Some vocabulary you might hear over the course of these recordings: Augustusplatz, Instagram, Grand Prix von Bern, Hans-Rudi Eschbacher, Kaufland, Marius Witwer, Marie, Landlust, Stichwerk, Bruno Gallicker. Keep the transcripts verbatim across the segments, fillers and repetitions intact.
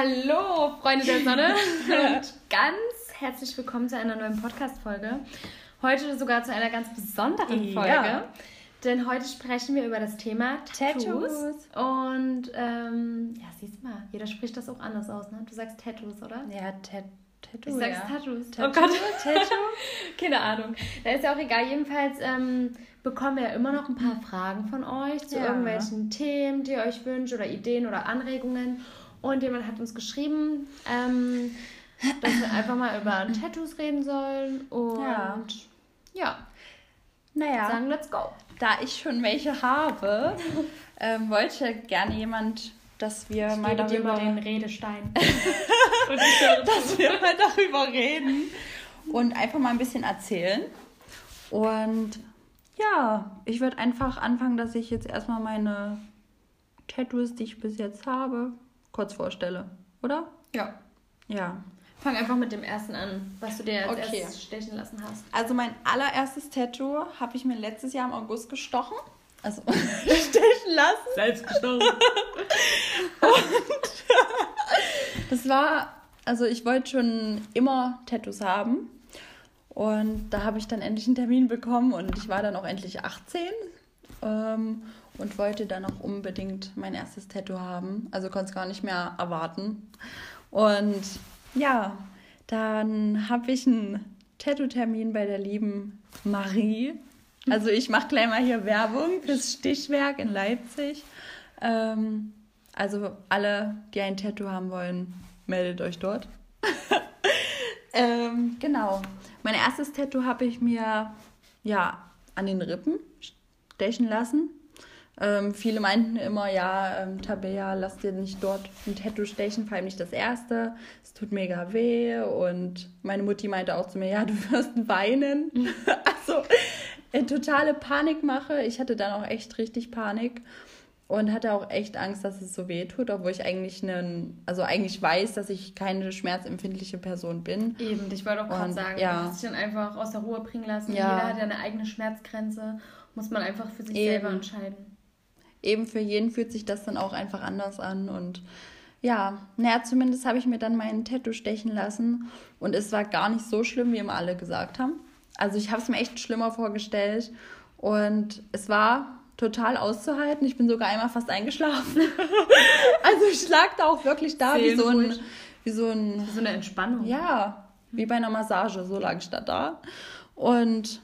Hallo, Freunde der Sonne und ganz herzlich willkommen zu einer neuen Podcast-Folge. Heute sogar zu einer ganz besonderen Folge, ja. Denn heute sprechen wir über das Thema Tattoos. Tattoos. Und ähm, ja, siehst mal, jeder spricht das auch anders aus, ne? Du sagst Tattoos, oder? Ja, Tattoos. Tattoo, ich sag's ja. Tattoos. Tattoo, oh Gott. Tattoo? Keine Ahnung. Da ist ja auch egal. Jedenfalls ähm, bekommen wir ja immer noch ein paar Fragen von euch zu ja. irgendwelchen Themen, die ihr euch wünscht oder Ideen oder Anregungen. Und jemand hat uns geschrieben, ähm, dass wir einfach mal über Tattoos reden sollen. Und ja. ja. Naja. Sagen, let's go. Da ich schon welche habe, ähm, wollte gerne jemand... Dass wir, mal darüber, den Redestein. dass wir mal darüber reden und einfach mal ein bisschen erzählen. Und ja, ich würde einfach anfangen, dass ich jetzt erstmal meine Tattoos, die ich bis jetzt habe, kurz vorstelle, oder? Ja. Ja. Fang einfach mit dem ersten an, was du dir als okay. erstes stechen lassen hast. Also mein allererstes Tattoo habe ich mir letztes Jahr im August gestochen. Also stechen lassen. Selbst gestochen. Und das war, also ich wollte schon immer Tattoos haben. Und da habe ich dann endlich einen Termin bekommen und ich war dann auch endlich achtzehn ähm, und wollte dann auch unbedingt mein erstes Tattoo haben. Also konnte es gar nicht mehr erwarten. Und ja, dann habe ich einen Tattoo-Termin bei der lieben Marie. Also ich mache gleich mal hier Werbung fürs Stichwerk in Leipzig. Ähm, also alle, die ein Tattoo haben wollen, meldet euch dort. ähm, genau. Mein erstes Tattoo habe ich mir ja an den Rippen stechen lassen. Ähm, viele meinten immer, ja, ähm, Tabea, lass dir nicht dort ein Tattoo stechen, vor allem nicht das erste. Es tut mega weh. Und meine Mutti meinte auch zu mir, ja, du wirst weinen. also... totale Panik mache. Ich hatte dann auch echt richtig Panik und hatte auch echt Angst, dass es so weh tut, obwohl ich eigentlich einen, also eigentlich weiß, dass ich keine schmerzempfindliche Person bin. Eben, ich wollte auch gerade sagen, ja. du musst dich dann einfach aus der Ruhe bringen lassen. Ja. Jeder hat ja eine eigene Schmerzgrenze, muss man einfach für sich Eben. selber entscheiden. Eben, für jeden fühlt sich das dann auch einfach anders an und ja, naja, zumindest habe ich mir dann mein Tattoo stechen lassen und es war gar nicht so schlimm, wie immer alle gesagt haben. Also ich habe es mir echt schlimmer vorgestellt und es war total auszuhalten. Ich bin sogar einmal fast eingeschlafen. also ich lag da auch wirklich da wie so, ein, wie so ein... Wie so eine Entspannung. Ja, wie bei einer Massage, so lag ich da da. Und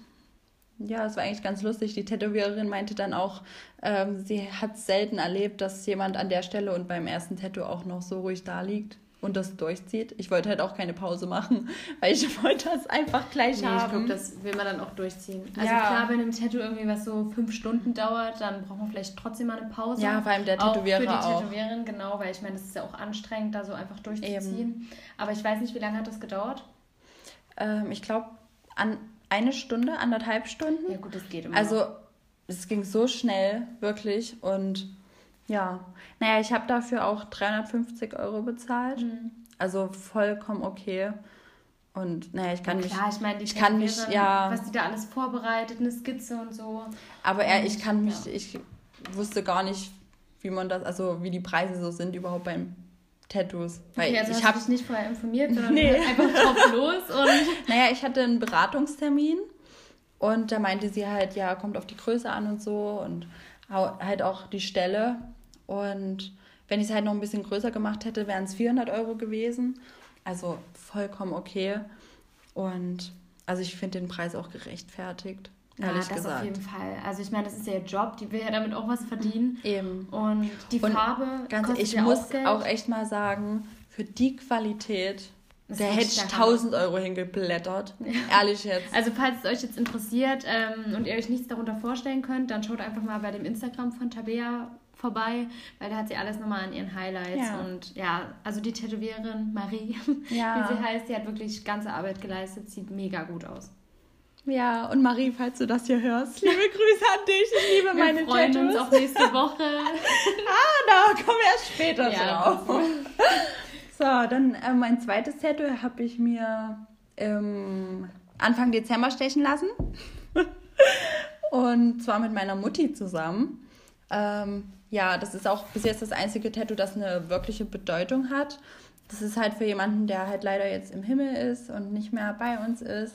ja, es war eigentlich ganz lustig. Die Tätowiererin meinte dann auch, ähm, sie hat selten erlebt, dass jemand an der Stelle und beim ersten Tattoo auch noch so ruhig da liegt. Und das durchzieht. Ich wollte halt auch keine Pause machen, weil ich wollte das einfach gleich nee, haben. Ich glaube, das will man dann auch durchziehen. Also ja. klar, wenn ein Tattoo irgendwie was so fünf Stunden dauert, dann braucht man vielleicht trotzdem mal eine Pause. Ja, vor allem der Tätowierer auch. Für die Tätowiererin, genau, weil ich meine, das ist ja auch anstrengend, da so einfach durchzuziehen. Eben. Aber ich weiß nicht, wie lange hat das gedauert? Ähm, ich glaube, an eine Stunde, anderthalb Stunden. Ja gut, das geht immer. Also es ging so schnell, wirklich. Und... Ja, naja, ich habe dafür auch dreihundertfünfzig Euro bezahlt, mhm. also vollkommen okay und naja, ich kann ja, mich... Klar, ich meine, die ich kann mich, ja, was die da alles vorbereitet, eine Skizze und so. Aber ja, ich kann mich, ja. ich wusste gar nicht, wie man das, also wie die Preise so sind überhaupt beim Tattoos. Weil okay, also ich habe mich nicht vorher informiert, sondern nee. einfach drauf los und... Naja, ich hatte einen Beratungstermin und da meinte sie halt, ja, kommt auf die Größe an und so und halt auch die Stelle. Und wenn ich es halt noch ein bisschen größer gemacht hätte, wären es vierhundert Euro gewesen. Also vollkommen okay. Und also ich finde den Preis auch gerechtfertigt, ehrlich gesagt. Ja, das auf jeden Fall. Also ich meine, das ist ja ihr Job, die will ja damit auch was verdienen. Eben. Und die Farbe kostet ja auch Geld. Ich muss auch echt mal sagen, für die Qualität... Das der hätte ich tausend Euro hingeblättert, ja. ehrlich jetzt. Also falls es euch jetzt interessiert ähm, und ihr euch nichts darunter vorstellen könnt, dann schaut einfach mal bei dem Instagram von Tabea vorbei, weil da hat sie alles nochmal an ihren Highlights. Ja. Und ja, also die Tätowiererin Marie, ja. wie sie heißt, die hat wirklich ganze Arbeit geleistet, sieht mega gut aus. Ja, und Marie, falls du das hier hörst, liebe Grüße an dich, ich liebe Wir meine Tattoos. Wir freuen uns auf nächste Woche. ah, da kommen wir erst später ja. drauf. So, dann äh, mein zweites Tattoo habe ich mir ähm, Anfang Dezember stechen lassen. Und zwar mit meiner Mutti zusammen, Ähm, ja, das ist auch bis jetzt das einzige Tattoo, das eine wirkliche Bedeutung hat. Das ist halt für jemanden, der halt leider jetzt im Himmel ist und nicht mehr bei uns ist.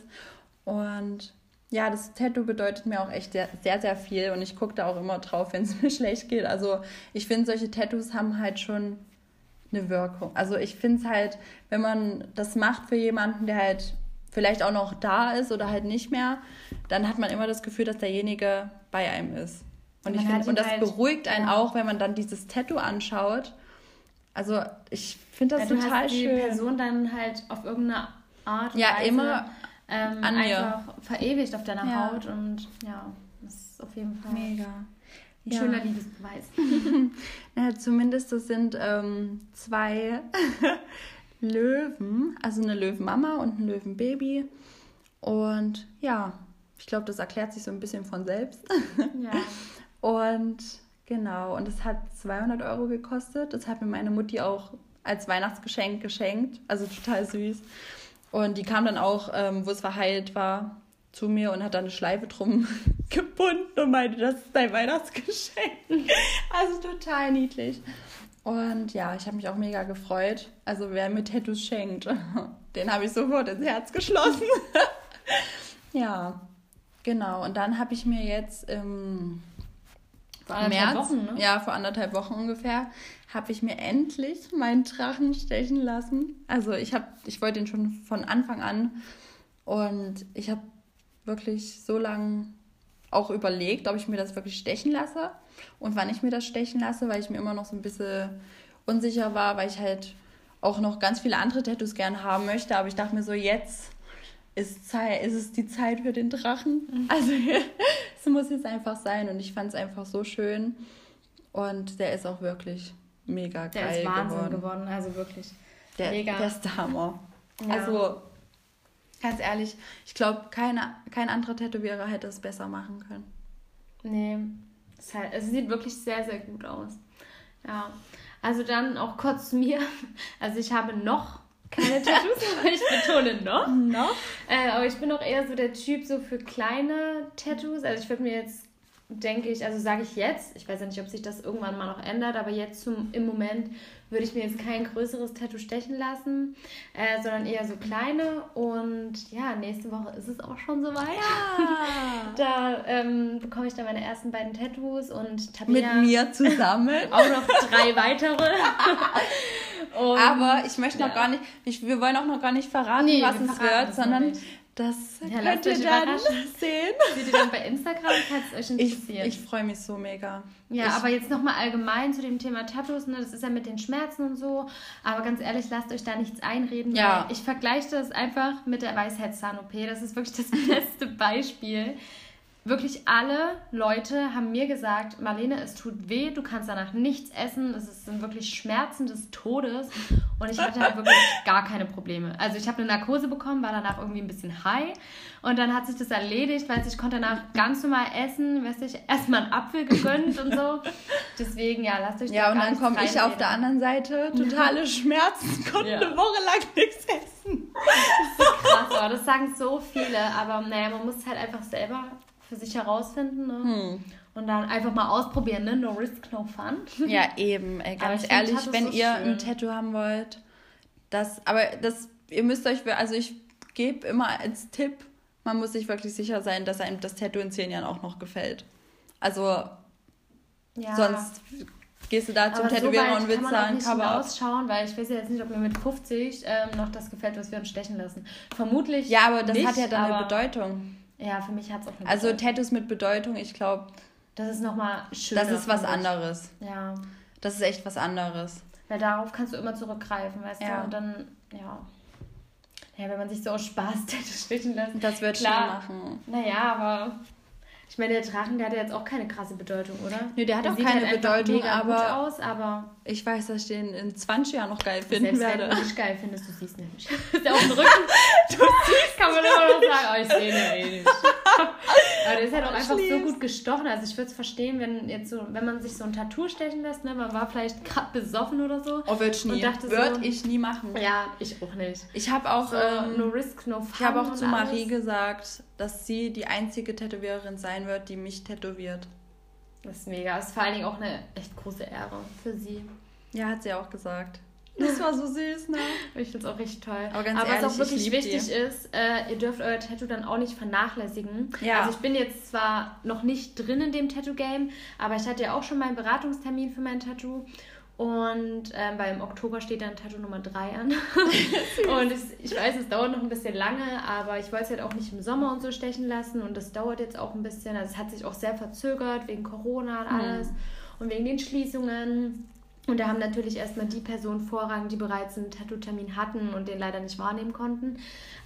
Und ja, das Tattoo bedeutet mir auch echt sehr, sehr, sehr viel. Und ich gucke da auch immer drauf, wenn es mir schlecht geht. Also ich finde, solche Tattoos haben halt schon eine Wirkung. Also ich finde es halt, wenn man das macht für jemanden, der halt vielleicht auch noch da ist oder halt nicht mehr, dann hat man immer das Gefühl, dass derjenige bei einem ist. Und, ich find, und das halt, beruhigt einen ja. auch, wenn man dann dieses Tattoo anschaut. Also ich finde das ja, du total hast die schön. Die Person dann halt auf irgendeine Art und ja, Weise immer ähm, an einfach mir. verewigt auf deiner ja. Haut. Und ja, das ist auf jeden Fall mega. Ein ja. schöner Liebesbeweis. Ja, zumindest das sind ähm, zwei Löwen, also eine Löwenmama und ein Löwenbaby. Und ja, ich glaube, das erklärt sich so ein bisschen von selbst. Ja. Und genau, und es hat zweihundert Euro gekostet. Das hat mir meine Mutti auch als Weihnachtsgeschenk geschenkt. Also total süß. Und die kam dann auch, ähm, wo es verheilt war, zu mir und hat dann eine Schleife drum gebunden und meinte, das ist dein Weihnachtsgeschenk. Also total niedlich. Und ja, ich habe mich auch mega gefreut. Also wer mir Tattoos schenkt, den habe ich sofort ins Herz geschlossen. Ja, genau. Und dann habe ich mir jetzt im vor März, Wochen, ne? ja, vor anderthalb Wochen ungefähr, habe ich mir endlich meinen Drachen stechen lassen. Also ich habe, ich wollte ihn schon von Anfang an und ich habe wirklich so lange auch überlegt, ob ich mir das wirklich stechen lasse und wann ich mir das stechen lasse, weil ich mir immer noch so ein bisschen unsicher war, weil ich halt auch noch ganz viele andere Tattoos gern haben möchte. Aber ich dachte mir so, jetzt ist, Zeit, ist es die Zeit für den Drachen. Mhm. Also es muss jetzt einfach sein und ich fand es einfach so schön und der ist auch wirklich mega der geil geworden. Der ist Wahnsinn geworden, also wirklich. Der, mega. der ist der Hammer. Ja. Also ganz ehrlich, ich glaube, keine, kein anderer Tätowierer hätte es besser machen können. Nee, es, halt, es sieht wirklich sehr, sehr gut aus. Ja, also dann auch kurz zu mir. Also ich habe noch keine Tattoos, aber ich betone noch. Noch? Äh, aber ich bin auch eher so der Typ so für kleine Tattoos. Also ich würde mir jetzt, denke ich, also sage ich jetzt, ich weiß ja nicht, ob sich das irgendwann mal noch ändert, aber jetzt zum, im Moment würde ich mir jetzt kein größeres Tattoo stechen lassen, äh, sondern eher so kleine. Und ja, nächste Woche ist es auch schon soweit. Ja. Da ähm, bekomme ich dann meine ersten beiden Tattoos und Tabea mit mir zusammen. Auch noch drei weitere. Und, aber ich möchte noch ja. gar nicht, ich, wir wollen auch noch gar nicht verraten, nee, was wir es verraten wird, sondern das ja, könnt ihr dann sehen. Seht ihr dann bei Instagram, falls es euch interessiert. Ich, ich freue mich so mega. Ja, ich, aber jetzt nochmal allgemein zu dem Thema Tattoos. Ne? Das ist ja mit den Schmerzen und so. Aber ganz ehrlich, lasst euch da nichts einreden. Ja. Ich vergleiche das einfach mit der Weisheitszahn-O P. Das ist wirklich das beste Beispiel. Wirklich alle Leute haben mir gesagt, Marlene, es tut weh, du kannst danach nichts essen, es sind wirklich Schmerzen des Todes und ich hatte halt wirklich gar keine Probleme. Also ich habe eine Narkose bekommen, war danach irgendwie ein bisschen high und dann hat sich das erledigt, weil ich konnte danach ganz normal essen, weiß ich, erstmal einen Apfel gegönnt und so. Deswegen, ja, lasst euch das ja, und dann komme ich auf der anderen Seite, totale Schmerzen, konnte ja. eine Woche lang nichts essen. Das ist krass, das sagen so viele, aber naja, man muss halt einfach selber für sich herausfinden, ne? Hm. Und dann einfach mal ausprobieren, ne? No risk, no fun. Ja, eben. Ey, ganz ehrlich, wenn so ihr schön. ein Tattoo haben wollt, das, aber das, ihr müsst euch, also ich gebe immer als Tipp, man muss sich wirklich sicher sein, dass einem das Tattoo in zehn Jahren auch noch gefällt. Also, ja. sonst gehst du da zum Tätowierer und willst sagen, Cover ausschauen, weil ich weiß ja jetzt nicht, ob mir mit fünfzig ähm, noch das gefällt, was wir uns stechen lassen. Vermutlich Ja, aber das nicht, hat ja dann aber eine Bedeutung. Ja, für mich hat es auch eine Also Bedeutung. Tattoos mit Bedeutung, ich glaube, das ist nochmal schöner. Das ist was anderes. Ja. Das ist echt was anderes. Weil darauf kannst du immer zurückgreifen, weißt ja. du? Und dann, ja. Naja, wenn man sich so aus Spaß Tattoos stechen lässt. Das wird klar schön machen. Naja, aber ich meine, der Drachen, der hat ja jetzt auch keine krasse Bedeutung, oder? Nee, der hat der auch keine halt Bedeutung, mega aber, gut aus, aber ich weiß, dass ich den in zwanzig Jahren noch geil finden werde. Selbst wenn du nicht geil findest, du siehst nämlich. Ist ja auf dem Rücken. Du siehst, kann man immer noch sagen, oh, ich sehe den eh nicht. Aber der ist halt auch einfach so gut gestochen. Also ich würde es verstehen, wenn jetzt so, wenn man sich so ein Tattoo stechen lässt, ne, man war vielleicht gerade besoffen oder so. Oh, würde ich nie. Würde so, ich nie machen. Ja, ich auch nicht. Ich habe auch so, ähm, no risk, no fun. Ich habe auch zu Marie alles. gesagt, dass sie die einzige Tätowiererin sein wird, die mich tätowiert. Das ist mega. Das ist vor allen Dingen auch eine echt große Ehre für sie. Ja, hat sie auch gesagt. Das war so süß, ne? Ich finde es auch richtig toll. Aber, ganz Aber ehrlich, was auch wirklich wichtig dir. ist, äh, ihr dürft euer Tattoo dann auch nicht vernachlässigen. Ja. Also ich bin jetzt zwar noch nicht drin in dem Tattoo-Game, aber ich hatte ja auch schon meinen Beratungstermin für mein Tattoo. Und ähm, weil im Oktober steht dann Tattoo Nummer drei an. Und es, ich weiß, es dauert noch ein bisschen lange, aber ich wollte es halt auch nicht im Sommer und so stechen lassen. Und das dauert jetzt auch ein bisschen. Also es hat sich auch sehr verzögert wegen Corona und alles. Mhm. Und wegen den Schließungen. Und da haben natürlich erstmal die Personen Vorrang, die bereits einen Tattoo-Termin hatten und den leider nicht wahrnehmen konnten.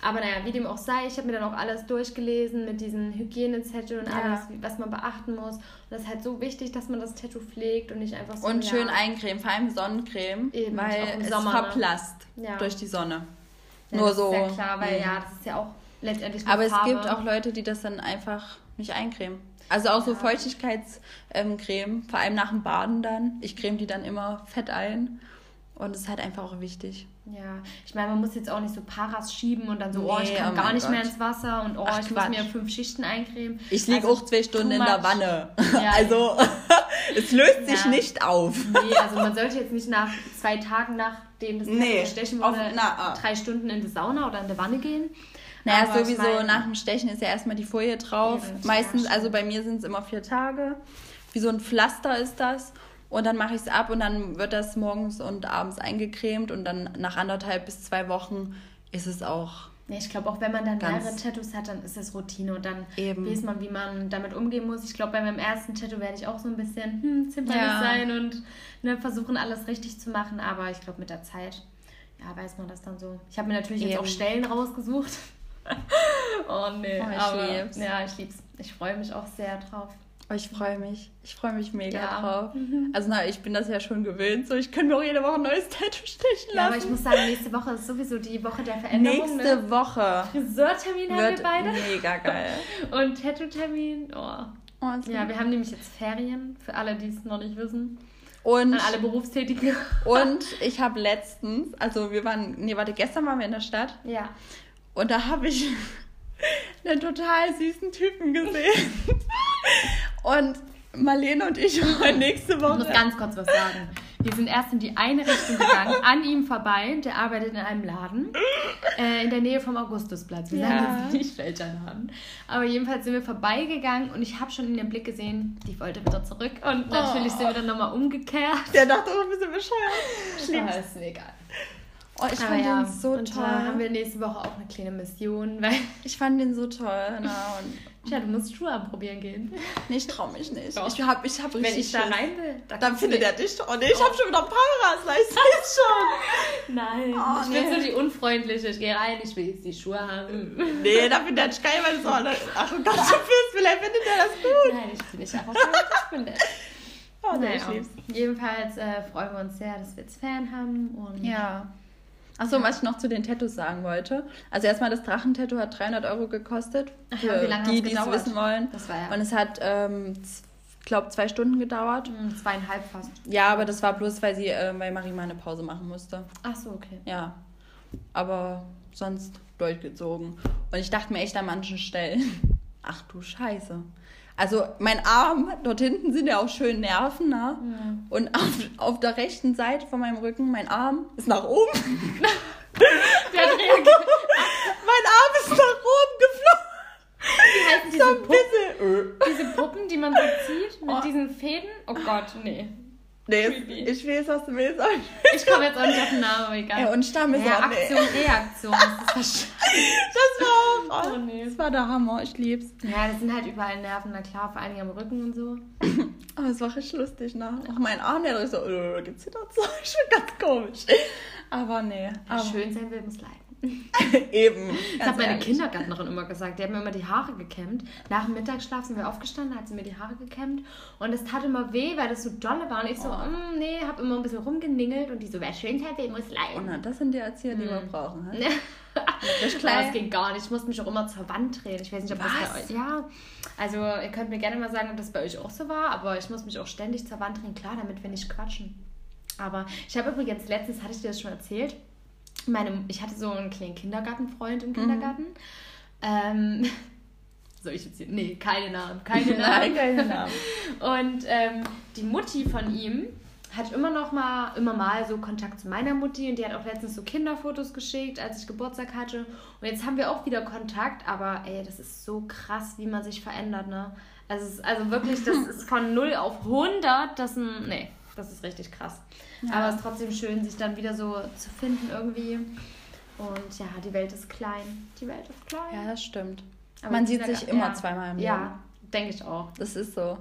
Aber naja, wie dem auch sei, ich habe mir dann auch alles durchgelesen mit diesen Hygienezetteln und alles, ja. was man beachten muss. Und das ist halt so wichtig, dass man das Tattoo pflegt und nicht einfach so... Und ja, schön eincremen, vor allem Sonnencreme, eben, weil es Sommer, verblasst ne? ja. durch die Sonne. Ja, Nur das so. Ist ja klar, weil ja, das ist ja auch letztendlich... Aber Farbe. Es gibt auch Leute, die das dann einfach nicht eincremen. Also auch so ja. Feuchtigkeitscreme, vor allem nach dem Baden dann. Ich creme die dann immer fett ein und das ist halt einfach auch wichtig. Ja, ich meine, man muss jetzt auch nicht so Paras schieben und dann so, nee, oh, ich kann oh gar nicht Gott. mehr ins Wasser und oh, Ach, ich Quatsch. muss mir fünf Schichten eincremen. Ich liege also auch zwei Stunden in der Wanne. Ja. Also es löst sich ja. nicht auf. Nee, also man sollte jetzt nicht nach zwei Tagen, nachdem das nee, Tattoo stechen wurde, auf, na, ah. drei Stunden in die Sauna oder in die Wanne gehen. Naja, aber sowieso ich mein, nach dem Stechen ist ja erstmal die Folie drauf. Ja, meistens, also bei mir sind es immer vier Tage. Wie so ein Pflaster ist das. Und dann mache ich es ab und dann wird das morgens und abends eingecremt. Und dann nach anderthalb bis zwei Wochen ist es auch... Ja, ich glaube, auch wenn man dann mehrere Tattoos hat, dann ist das Routine. Und dann eben. weiß man, wie man damit umgehen muss. Ich glaube, bei meinem ersten Tattoo werde ich auch so ein bisschen hm, zimperlich ja. sein und ne, versuchen, alles richtig zu machen. Aber ich glaube, mit der Zeit ja, weiß man das dann so. Ich habe mir natürlich eben. jetzt auch Stellen rausgesucht. Oh nee, oh, ich aber lieb's. ja, ich lieb's. Ich freue mich auch sehr drauf. Oh, ich freue mich. Ich freue mich mega ja. drauf. Also na, ich bin das ja schon gewöhnt. So, ich könnte mir auch jede Woche ein neues Tattoo stechen lassen. Ja, aber ich muss sagen, nächste Woche ist sowieso die Woche der Veränderung. Nächste ne? Woche. Friseurtermin haben wir beide. Mega geil. Und Tattoo-Termin. Oh. Oh, ja, wir haben nämlich jetzt Ferien, für alle, die es noch nicht wissen. Und an alle Berufstätigen. Und ich habe letztens, also wir waren, nee, warte, gestern waren wir in der Stadt. Ja. Und da habe ich einen total süßen Typen gesehen. Und Marlene und ich waren nächste Woche... Ich muss ganz kurz was sagen. Wir sind erst in die eine Richtung gegangen, an ihm vorbei. Der arbeitet in einem Laden äh, in der Nähe vom Augustusplatz. Wir sagen ja. jetzt nicht, welcher Laden. Aber jedenfalls sind wir vorbeigegangen und ich habe schon in den Blick gesehen, die wollte wieder zurück. Und natürlich oh. sind wir dann nochmal umgekehrt. Der dachte auch ein bisschen bescheuert. Das ist mir egal. Oh, ich aber fand ja. den so und toll. Da haben wir nächste Woche auch eine kleine Mission, weil ich fand den so toll. Na, und ja, du musst Schuhe anprobieren gehen. Nee, ich trau mich nicht. Doch. Ich hab, ich hab richtig Wenn ich da rein will, da dann findet er dich. Oh nee, ich oh. hab schon wieder Paras, ich seh's schon. Nein, oh, ich nee. bin so die Unfreundliche. Ich geh rein, ich will jetzt die Schuhe haben. Nee, da findet er dich geil, weil du so arrogant bist. Vielleicht findet er das gut. Nein, ich bin nicht arrogant, ich bin nett. Oh, nee, naja, jedenfalls äh, freuen wir uns sehr, dass wir jetzt Fan haben. Und ja. Achso, was ich noch zu den Tattoos sagen wollte. Also erstmal, das Drachentattoo hat dreihundert Euro gekostet. Für ja, wie lange die, die es wissen wollen. Das war ja. Und es hat, ähm, ich glaube, zwei Stunden gedauert. Mhm, zweieinhalb fast. Ja, aber das war bloß, weil sie äh, weil Marie mal eine Pause machen musste. Ach so, okay. Ja, aber sonst durchgezogen. Und ich dachte mir echt an manchen Stellen, ach du Scheiße. Also mein Arm, dort hinten sind ja auch schön Nerven, ne? Ja. Und auf, auf der rechten Seite von meinem Rücken, mein Arm ist nach oben. Der hat reagiert. Mein Arm ist nach oben geflogen. Wie heißen diese so ein Puppen? Bisschen. Diese Puppen, die man so zieht mit oh. diesen Fäden? Oh Gott, nee. Nee, ist, ich weiß, was du willst. Ich komme jetzt auch nicht auf den Namen, aber egal. Ja, und Stamm ist ja, auch Aktion, nee. Reaktion. Das, das war auch, oh, nee. Das war der Hammer, ich lieb's. Ja, das sind halt überall Nerven, na klar, vor allem am Rücken und so. Aber es war richtig lustig, ne? Auch mein Arm, der hat so oh, gezittert, so, ich bin ganz komisch. Aber nee. Aber schön sein will, muss leiden. Eben. Das hat meine ehrlich. Kindergärtnerin immer gesagt. Die hat mir immer die Haare gekämmt. Nach dem Mittagsschlaf sind wir aufgestanden, hat sie mir die Haare gekämmt. Und das tat immer weh, weil das so dolle war. Und ich so, oh. nee, hab immer ein bisschen rumgeningelt. Und die so, wer schön hätte, ich muss leiden. Oh, das sind die Erzieher, die wir hm. brauchen. Halt. Das, das ging gar nicht. Ich musste mich auch immer zur Wand drehen. Ich weiß nicht, ob Was? das bei euch... Ja, also ihr könnt mir gerne mal sagen, ob das bei euch auch so war. Aber ich muss mich auch ständig zur Wand drehen. Klar, damit wir nicht quatschen. Aber ich habe übrigens letztens, hatte ich dir das schon erzählt, Meine, ich hatte so einen kleinen Kindergartenfreund im Kindergarten. Mhm. Ähm, soll ich jetzt hier? Nee, keine Namen, keine Namen. Nein, keine Namen. Und ähm, die Mutti von ihm hat immer noch mal, immer mal so Kontakt zu meiner Mutti und die hat auch letztens so Kinderfotos geschickt, als ich Geburtstag hatte. Und jetzt haben wir auch wieder Kontakt, aber ey, das ist so krass, wie man sich verändert, ne? Also, also wirklich, das ist von null auf hundert, das ist ein, nee, das ist richtig krass. Ja. Aber es ist trotzdem schön, sich dann wieder so zu finden irgendwie. Und ja, die Welt ist klein. Die Welt ist klein. Ja, das stimmt. Aber man sieht sich immer ja. zweimal im Jahr. Ja, denke ich auch. Das ist so.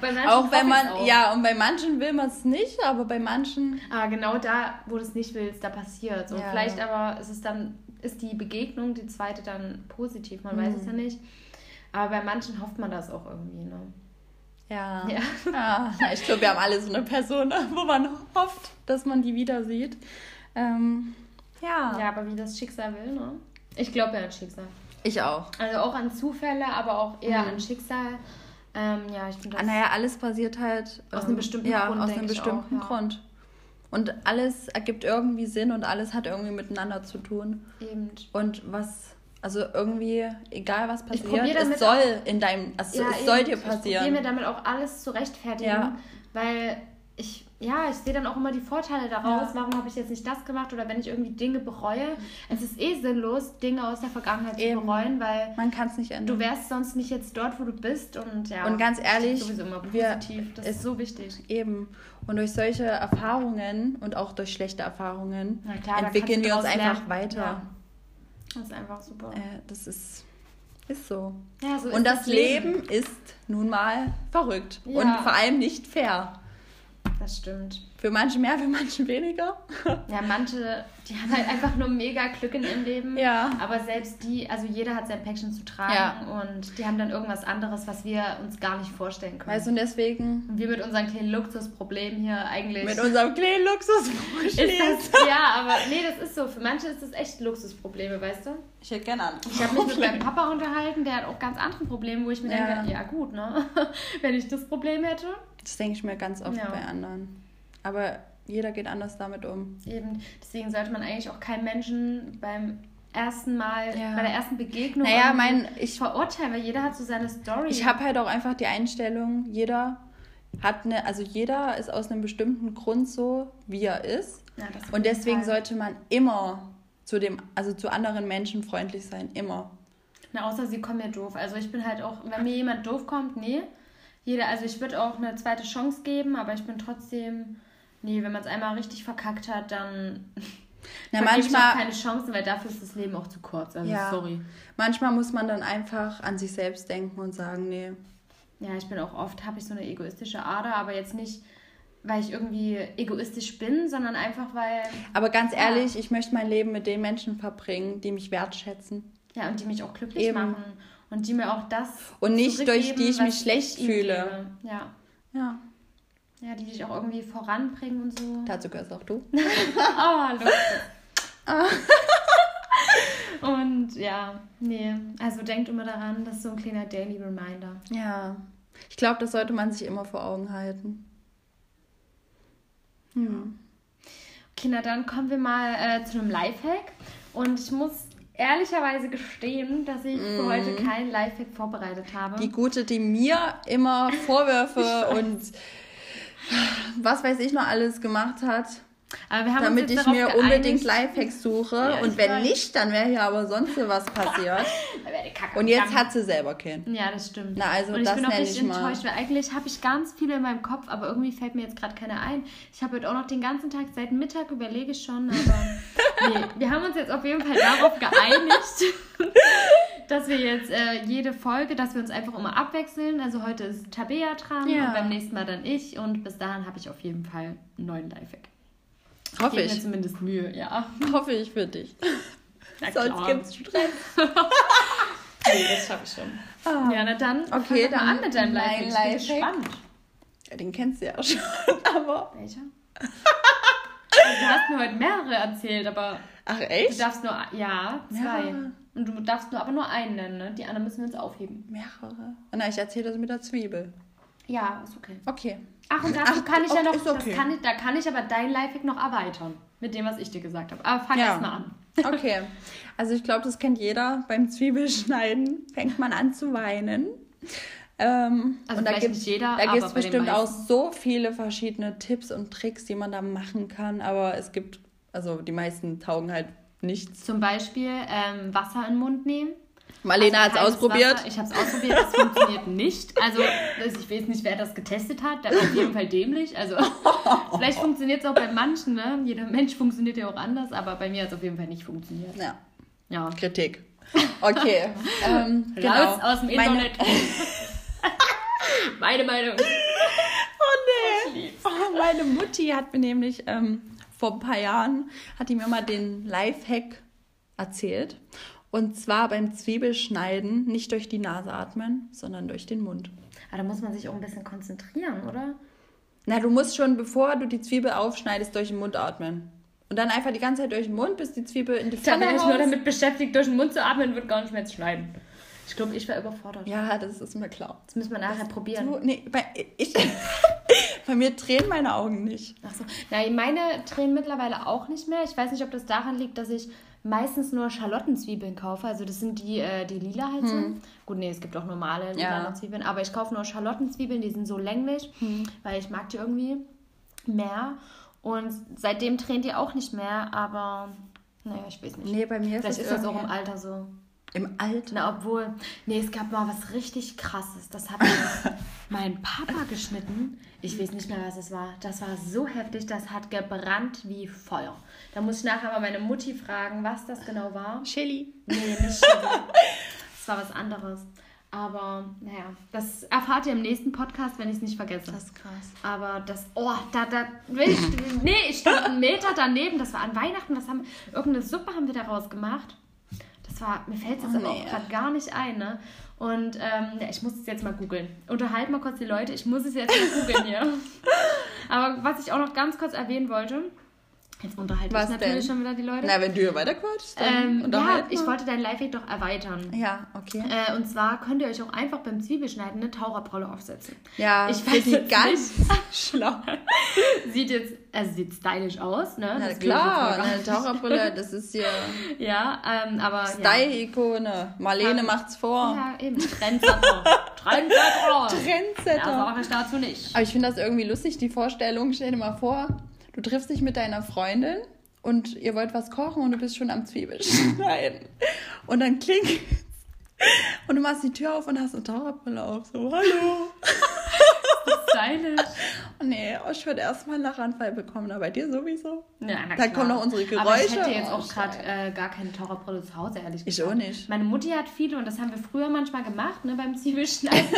Bei manchen auch wenn man auch. Ja, und bei manchen will man es nicht, aber bei manchen... Ah, genau da, wo du es nicht willst, da passiert es. Und ja. vielleicht aber ist es dann, ist die Begegnung, die zweite, dann positiv. Man mhm. weiß es ja nicht. Aber bei manchen hofft man das auch irgendwie, ne? Ja. ja. ja. Ich glaube, wir haben alle so eine Person, wo man hofft, dass man die wieder sieht. Ähm, ja. Ja, aber wie das Schicksal will, ne? Ich glaube ja an Schicksal. Ich auch. Also auch an Zufälle, aber auch eher mhm. an Schicksal. Ähm, ja, ich finde das... Naja, alles passiert halt... Aus ähm, einem bestimmten ja, Grund, aus einem bestimmten auch, Grund. Ja. Und alles ergibt irgendwie Sinn und alles hat irgendwie miteinander zu tun. Eben. Und was... Also irgendwie, egal was passiert, es soll auch, in deinem, also ja, es soll eben, dir passieren. Ich probiere mir damit auch alles zu rechtfertigen, ja. weil ich, ja, ich sehe dann auch immer die Vorteile daraus, ja. warum habe ich jetzt nicht das gemacht oder wenn ich irgendwie Dinge bereue. Es ist eh sinnlos, Dinge aus der Vergangenheit eben. zu bereuen, weil man kann's nicht ändern. Du wärst sonst nicht jetzt dort, wo du bist und ja. Und ganz ehrlich, sowieso immer positiv, das ist so wichtig. Eben. Und durch solche Erfahrungen und auch durch schlechte Erfahrungen klar, entwickeln wir uns einfach lernen. weiter. Ja. Das ist einfach super. Äh, das ist, ist so. Ja, so ist und das, das Leben. Leben ist nun mal verrückt ja. und vor allem nicht fair. Das stimmt. Für manche mehr, für manche weniger. Ja, manche, die haben halt einfach nur mega Glück in ihrem Leben. Ja. Aber selbst die, also jeder hat sein Päckchen zu tragen ja. und die haben dann irgendwas anderes, was wir uns gar nicht vorstellen können. Weißt du, und deswegen... Und wir mit unserem kleinen Luxusproblem hier eigentlich... Mit unserem kleinen Luxusproblem. Ja, aber nee, das ist so. Für manche ist das echt Luxusprobleme, weißt du? Ich hätte gerne andere. Ich habe mich mit meinem Papa unterhalten, der hat auch ganz andere Probleme, wo ich mir ja. denke, ja gut, ne? Wenn ich das Problem hätte... Das denke ich mir ganz oft ja. bei anderen. Aber jeder geht anders damit um. Eben. Deswegen sollte man eigentlich auch keinen Menschen beim ersten Mal, ja. bei der ersten Begegnung naja, mein, ich, verurteilen, weil jeder hat so seine Story. Ich habe halt auch einfach die Einstellung, jeder hat eine, also jeder ist aus einem bestimmten Grund so, wie er ist. Ja, das und deswegen Fall. sollte man immer zu dem, also zu anderen Menschen freundlich sein, immer. Na, außer sie kommen mir doof. Also ich bin halt auch, wenn mir jemand doof kommt, nee. Jeder, also ich würde auch eine zweite Chance geben, aber ich bin trotzdem, nee, wenn man es einmal richtig verkackt hat, dann Na, manchmal ich auch keine Chancen, weil dafür ist das Leben auch zu kurz. Also ja, sorry. Manchmal muss man dann einfach an sich selbst denken und sagen, nee. Ja, ich bin auch oft, habe ich so eine egoistische Ader, aber jetzt nicht, weil ich irgendwie egoistisch bin, sondern einfach, weil... Aber ganz ehrlich, ja. ich möchte mein Leben mit den Menschen verbringen, die mich wertschätzen. Ja, und die mich auch glücklich Eben. machen. Und die mir auch das und nicht durch die ich mich schlecht fühle. Ja. ja. Ja, die dich auch irgendwie voranbringen und so. Dazu gehörst auch du. oh, Lukas. Und ja, nee. Also denkt immer daran, das ist so ein kleiner Daily Reminder. Ja. Ich glaube, das sollte man sich immer vor Augen halten. Ja. Okay, na dann kommen wir mal äh, zu einem Lifehack. Und ich muss... ehrlicherweise gestehen, dass ich für mm. heute kein Lifehack vorbereitet habe. Die Gute, die mir immer Vorwürfe und was weiß ich noch alles gemacht hat, aber wir haben damit ich mir geeinigt. unbedingt Lifehacks suche. Ja, und wenn weiß. nicht, dann wäre hier aber sonst was passiert. Und jetzt hat sie selber keinen. Ja, das stimmt. Na, also und ich das bin auch nicht enttäuscht, weil eigentlich habe ich ganz viele in meinem Kopf, aber irgendwie fällt mir jetzt gerade keiner ein. Ich habe heute auch noch den ganzen Tag, seit Mittag überlege ich schon, aber... Nee, wir haben uns jetzt auf jeden Fall darauf geeinigt, dass wir jetzt äh, jede Folge, dass wir uns einfach immer abwechseln. Also heute ist Tabea dran ja. und beim nächsten Mal dann ich. Und bis dahin habe ich auf jeden Fall einen neuen Lifehack. Hoffe ich. Ich gebe mir zumindest Mühe, ja. Hoffe ich für dich. Na klar. Sonst gibt es Stress. Nee, das schaffe ich schon. Ah. Ja, na dann okay, fang dann mal an mit deinem Lifehack. Lifehack. Ich bin gespannt. Ja, den kennst du ja auch schon. Aber welcher? Du hast mir heute mehrere erzählt, aber... Ach, echt? Du darfst nur... Ja, zwei. Mehrere. Und du darfst nur aber nur einen nennen, ne? Die anderen müssen wir uns aufheben. Mehrere? Oh nein, ich erzähle das mit der Zwiebel. Ja, ist okay. Okay. Ach, und dazu kann ich ja noch... Okay. Das kann ich, da kann ich aber dein Lifehack noch erweitern. Mit dem, was ich dir gesagt habe. Aber fang ja. erst mal an. Okay, also ich glaube, das kennt jeder. Beim Zwiebelschneiden fängt man an zu weinen. Ähm, also und da gibt es bestimmt auch so viele verschiedene Tipps und Tricks, die man da machen kann. Aber es gibt, also die meisten taugen halt nichts. Zum Beispiel ähm, Wasser in den Mund nehmen. Marlena also hat es ausprobiert. Wasser. Ich habe es ausprobiert, es funktioniert nicht. Also ich weiß nicht, wer das getestet hat. Das ist auf jeden Fall dämlich. Also vielleicht funktioniert es auch bei manchen. Ne? Jeder Mensch funktioniert ja auch anders, aber bei mir hat es auf jeden Fall nicht funktioniert. Ja, ja. Kritik. Okay. ähm, genau. Raus aus dem Internet. Meine, meine Meinung. Oh nee. Oh, meine Mutti hat mir nämlich ähm, vor ein paar Jahren, hat die mir mal den Lifehack erzählt. Und zwar beim Zwiebelschneiden nicht durch die Nase atmen, sondern durch den Mund. Aber da muss man sich auch ein bisschen konzentrieren, oder? Na, du musst schon, bevor du die Zwiebel aufschneidest, durch den Mund atmen. Und dann einfach die ganze Zeit durch den Mund, bis die Zwiebel in die Pfanne raus. Ich bin nur damit beschäftigt, durch den Mund zu atmen, wird gar nicht mehr zu schneiden. Ich glaube, ich war überfordert. Ja, das ist mir klar. Das müssen wir nachher das probieren. Du, nee, bei, ich, bei mir tränen meine Augen nicht. Ach so. Nein, meine tränen mittlerweile auch nicht mehr. Ich weiß nicht, ob das daran liegt, dass ich meistens nur Schalottenzwiebeln kaufe, also das sind die, äh, die lila halt so. Hm. Gut, nee, es gibt auch normale lila ja. Zwiebeln, aber ich kaufe nur Schalottenzwiebeln, die sind so länglich, hm. weil ich mag die irgendwie mehr und seitdem tränt die auch nicht mehr, aber naja, ich weiß nicht. Nee, bei mir ist Vielleicht es ist das auch im Alter so. Im Alter? Na, obwohl, nee, es gab mal was richtig Krasses, das hat mein Papa geschnitten, ich weiß nicht mehr, was es war, das war so heftig, das hat gebrannt wie Feuer. Da muss ich nachher mal meine Mutti fragen, was das genau war. Chili. Nee, nicht Chili. Das war was anderes. Aber, naja, das erfahrt ihr im nächsten Podcast, wenn ich es nicht vergesse. Das ist krass. Aber das, oh, da, da, ich, nee, ich stand einen Meter daneben. Das war an Weihnachten, was haben, irgendeine Suppe haben wir daraus gemacht. Das war, mir fällt es jetzt oh, aber nee. auch gerade gar nicht ein, ne? Und, ähm, ich muss es jetzt mal googeln. Unterhalt mal kurz die Leute, ich muss es jetzt mal googeln hier. Aber was ich auch noch ganz kurz erwähnen wollte... Jetzt unterhalte ich natürlich denn? schon wieder die Leute. Na, wenn du hier weiterquatschst, dann ähm, Ja, ich wollte deinen Lifehack doch erweitern. Ja, okay. Äh, und zwar könnt ihr euch auch einfach beim Zwiebelschneiden eine Taucherbrille aufsetzen. Ja, ich finde die ganz schlau. Sieht jetzt, also sieht stylisch aus, ne? Na das klar, eine Taucherbrille, das ist hier... ja, ähm, aber... Style-Ikone. Marlene ja. macht's vor. Ja, eben. Trendsetter. Trendsetter. Trendsetter. Ja, aber auch dazu nicht. Aber ich finde das irgendwie lustig, die Vorstellung. Stell dir mal vor... Du triffst dich mit deiner Freundin und ihr wollt was kochen und du bist schon am Zwiebelschneiden. Und dann klingelt und du machst die Tür auf und hast eine Taucherbrille auf. So, hallo. Das ist stylisch. Oh nee, ich würde erstmal einen Lachanfall bekommen, aber bei dir sowieso. Ja, na da kommen noch unsere Geräusche. Aber ich hätte jetzt auch gerade äh, gar keine Taucherbrille zu Hause, ehrlich gesagt. Ich auch nicht. Meine Mutti hat viele und das haben wir früher manchmal gemacht, ne, beim Zwiebelschneiden.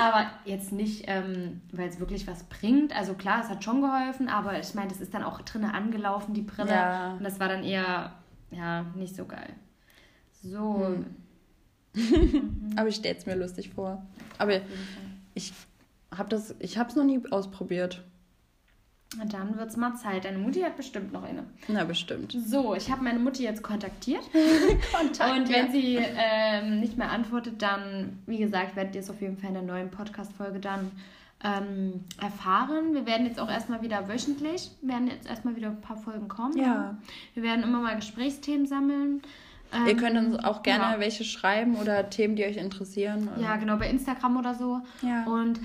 Aber jetzt nicht, ähm, weil es wirklich was bringt. Also klar, es hat schon geholfen, aber ich meine, das ist dann auch drinnen angelaufen, die Brille. Ja. Und das war dann eher, ja, nicht so geil. So. Hm. Aber ich stelle es mir lustig vor. Aber ich habe es hab noch nie ausprobiert. Na dann wird es mal Zeit. Deine Mutti hat bestimmt noch eine. Na, bestimmt. So, ich habe meine Mutti jetzt kontaktiert. Kontakt, und wenn ja. sie ähm, nicht mehr antwortet, dann, wie gesagt, werdet ihr es auf jeden Fall in der neuen Podcast-Folge dann ähm, erfahren. Wir werden jetzt auch erstmal wieder wöchentlich, werden jetzt erstmal wieder ein paar Folgen kommen. Ja. Wir werden immer mal Gesprächsthemen sammeln. Ähm, Ihr könnt uns auch gerne genau. welche schreiben oder Themen, die euch interessieren. Oder? Ja, genau, bei Instagram oder so. Ja. Und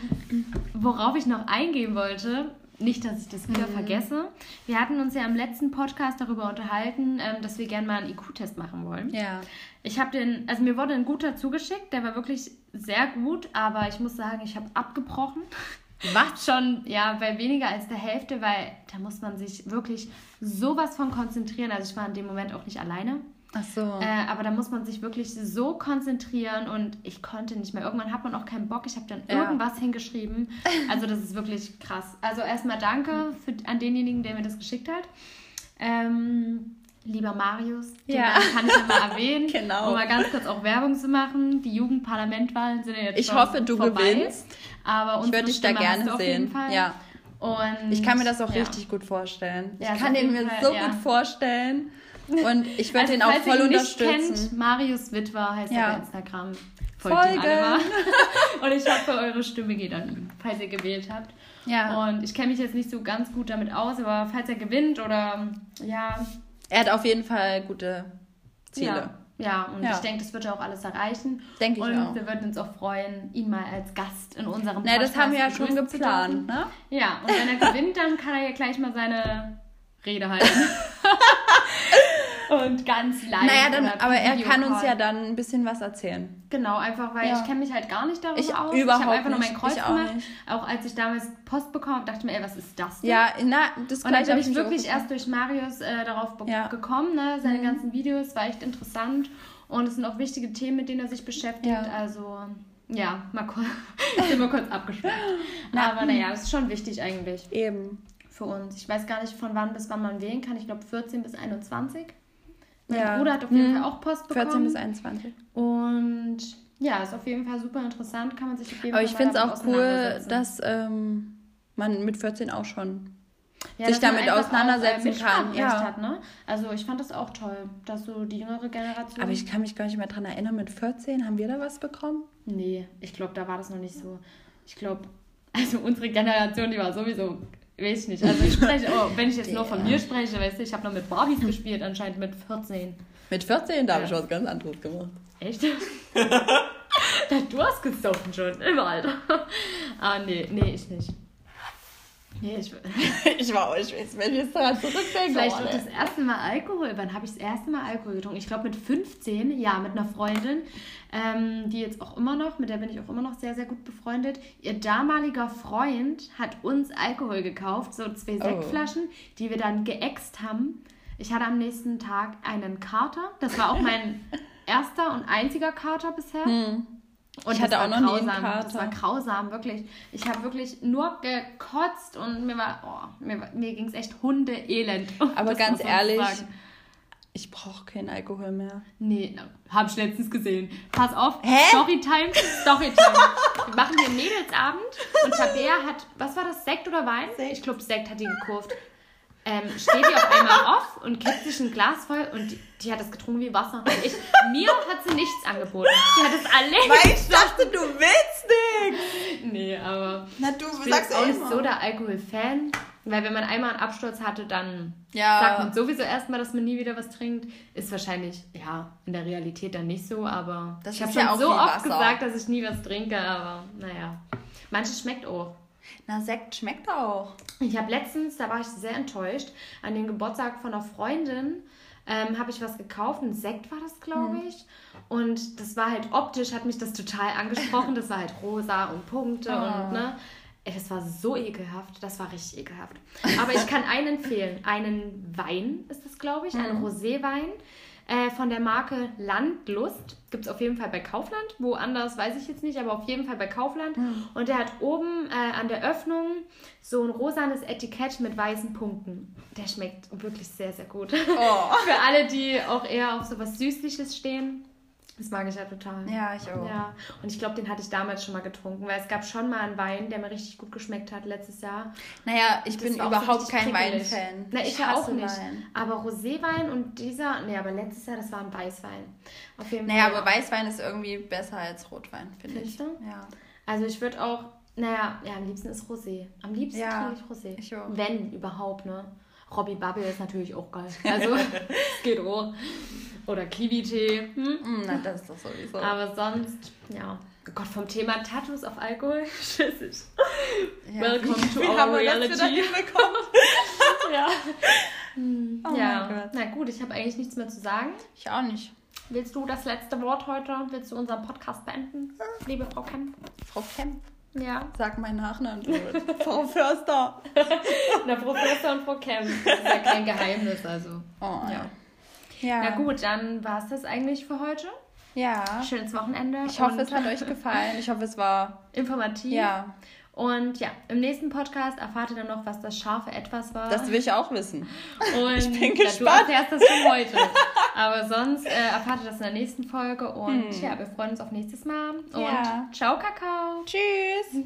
worauf ich noch eingehen wollte, nicht, dass ich das wieder mhm. vergesse, wir hatten uns ja im letzten Podcast darüber unterhalten, dass wir gerne mal einen I Q-Test machen wollen. Ja. Ich habe den, also mir wurde ein guter zugeschickt, der war wirklich sehr gut, aber ich muss sagen, ich habe abgebrochen. Was? Schon, ja, bei weniger als der Hälfte, weil da muss man sich wirklich sowas von konzentrieren. Also ich war in dem Moment auch nicht alleine. Ach so. Äh, aber da muss man sich wirklich so konzentrieren und ich konnte nicht mehr. Irgendwann hat man auch keinen Bock. Ich habe dann ja. irgendwas hingeschrieben. Also das ist wirklich krass. Also erstmal danke für, an denjenigen, der mir das geschickt hat. Ähm, lieber Marius, den ja. kann ich ja mal erwähnen, genau. um mal ganz kurz auch Werbung zu machen. Die Jugendparlamentwahlen sind ja jetzt ich schon hoffe, du vorbei. Gewinnst. Aber ich würde dich da gerne auf sehen. Jeden Fall. Ja. Und ich kann mir das auch ja. richtig gut vorstellen. Ja, ich kann den mir Fall, so ja. gut vorstellen. Und ich werde also, den auch voll unterstützen. Falls ihr ihn nicht kennt, Marius Witwer heißt ja. er bei Instagram. Folgt Folgen. Ihm alle mal. Und ich hoffe, eure Stimme geht an ihn, falls ihr gewählt habt. Ja. Und ich kenne mich jetzt nicht so ganz gut damit aus, aber falls er gewinnt oder ja, Er hat auf jeden Fall gute Ziele. Ja, ja und ja. ich denke, das wird ja auch alles erreichen. Denke ich und auch. Und wir würden uns auch freuen, ihn mal als Gast in unserem Podcast. Na, das haben wir ja schon geplant, ne? Ja, und wenn er gewinnt, dann kann er ja gleich mal seine Rede halten. Und ganz live. Naja, dann, aber er kann uns ja dann ein bisschen was erzählen. Genau, einfach, weil ja. ich kenne mich halt gar nicht darüber ich aus. Ich habe einfach nur mein Kreuz gemacht. Auch, auch als ich damals Post bekam, dachte ich mir, ey, was ist das denn? Ja, na, das Und dann bin ich wirklich erst durch Marius äh, darauf be- ja. gekommen. Ne? Seine mhm. ganzen Videos war echt interessant. Und es sind auch wichtige Themen, mit denen er sich beschäftigt. Ja. Also, ja, mal kurz, sind wir kurz abgeschweift. Na, aber naja, das ist schon wichtig eigentlich. Eben. Für uns. Ich weiß gar nicht, von wann bis wann man wählen kann. Ich glaube, vierzehn bis einundzwanzig. Mein ja. Bruder hat auf jeden mhm. Fall auch Post bekommen. vierzehn bis einundzwanzig. Und ja, ist auf jeden Fall super interessant. Kann man sich auf jeden Fall. Aber ich finde es auch cool, dass ähm, man mit vierzehn auch schon ja, sich damit auseinandersetzen auch, äh, kann. Ja. Hat, ne? Also ich fand das auch toll, dass so die jüngere Generation... Aber ich kann mich gar nicht mehr dran erinnern. Mit vierzehn haben wir da was bekommen? Nee, ich glaube, da war das noch nicht so. Ich glaube, also unsere Generation, die war sowieso... Weiß ich nicht. Also ich spreche, oh, wenn ich jetzt nur von mir spreche, weißt du, ich habe noch mit Barbies gespielt, anscheinend mit vierzehn. Mit vierzehn? Da habe ja. ich was ganz anderes gemacht. Echt? Du hast gesoffen schon, im Alter. Ah, nee, nee, ich nicht. Nee, ich... ich war auch, ich weiß, wenn ich jetzt daran zurückdenke. Vielleicht wird das erste Mal Alkohol. Wann habe ich das erste Mal Alkohol getrunken? Ich glaube mit fünfzehn, ja, mit einer Freundin, ähm, die jetzt auch immer noch, mit der bin ich auch immer noch sehr, sehr gut befreundet. Ihr damaliger Freund hat uns Alkohol gekauft, so zwei Sektflaschen, oh. die wir dann geäxt haben. Ich hatte am nächsten Tag einen Kater. Das war auch mein erster und einziger Kater bisher. Hm. Und ich hatte auch noch grausam. nie einen Kater. Das war grausam, wirklich. Ich habe wirklich nur gekotzt und mir war, oh, mir, mir ging es echt hundeelend. Aber das ganz ehrlich, sagen. ich brauche keinen Alkohol mehr. Nee, habe ich letztens gesehen. Pass auf, Hä? Storytime, Storytime. Wir machen hier einen Mädelsabend und Tabea hat, was war das, Sekt oder Wein? Sekt. Ich glaube, Sekt hat die gekurvt. Ähm, steht die auf einmal auf und kippt sich ein Glas voll und die, die hat das getrunken wie Wasser. Ich, mir hat sie nichts angeboten. Die hat es alleine. Weil ich dachte, du willst nichts. Nee, aber Na, du ich bin sagst auch nicht so der Alkoholfan. Weil wenn man einmal einen Absturz hatte, dann ja. sagt man sowieso erstmal, dass man nie wieder was trinkt. Ist wahrscheinlich, ja, in der Realität dann nicht so, aber das ich habe schon ja so oft Wasser. gesagt, dass ich nie was trinke, aber naja. Manches schmeckt auch. Na, Sekt schmeckt auch. Ich habe letztens, da war ich sehr enttäuscht, an dem Geburtstag von einer Freundin ähm, habe ich was gekauft, ein Sekt war das, glaube ich. Hm. Und das war halt optisch, hat mich das total angesprochen. Das war halt rosa und Punkte oh. und ne. Ey, das war so ekelhaft, das war richtig ekelhaft. Aber ich kann einen empfehlen, einen Wein ist das, glaube ich, hm. einen Roséwein äh, von der Marke Landlust. Gibt es auf jeden Fall bei Kaufland, woanders weiß ich jetzt nicht, aber auf jeden Fall bei Kaufland. Mhm. Und der hat oben äh, an der Öffnung so ein rosanes Etikett mit weißen Punkten. Der schmeckt wirklich sehr, sehr gut. Oh. Für alle, die auch eher auf sowas Süßliches stehen. Das mag ich ja total. Ja, ich auch. Ja. Und ich glaube, den hatte ich damals schon mal getrunken, weil es gab schon mal einen Wein, der mir richtig gut geschmeckt hat letztes Jahr. Naja, ich bin überhaupt so kein kriegelig. Weinfan. Na, ich, ich hasse auch nicht. Wein. Aber Roséwein und dieser, nee, aber letztes Jahr, das war ein Weißwein. Auf jeden Fall. Naja, aber Weißwein ist irgendwie besser als Rotwein, finde ich. Findest du? Ja. Also ich würde auch, naja, ja, am liebsten ist Rosé. Am liebsten ja, trinke ich Rosé. Ich auch. Wenn, überhaupt, ne? Robby Bubble ist natürlich auch geil. Also, es geht hoch. Oder Kiwi-Tee. Hm? Na, das ist doch sowieso. Aber sonst, ja. Oh Gott, vom Thema Tattoos auf Alkohol, schissig. Ja, Welcome wie, to wie our reality. Das ja. Hm. Oh ja. Mein Gott. Na gut, ich habe eigentlich nichts mehr zu sagen. Ich auch nicht. Willst du das letzte Wort heute? Willst du unseren Podcast beenden? Liebe Frau Kemp. Frau Kemp. Ja. Sag meinen Nachnamen. Frau Förster. Na, Frau Förster und Frau Kemp. Das ist ja kein Geheimnis, also. Oh, ja. Ja. Na gut, dann war es das eigentlich für heute. Ja. Schönes Wochenende. Ich hoffe, es hat euch gefallen. Ich hoffe, es war informativ. Ja. Und ja, im nächsten Podcast erfahrt ihr dann noch, was das scharfe Etwas war. Das will ich auch wissen. Und ich bin gespannt. Du erfährst das schon heute. Aber sonst äh, erfahrt ihr das in der nächsten Folge. Und hm. ja, wir freuen uns auf nächstes Mal. Und ja. Ciao, Kakao. Tschüss.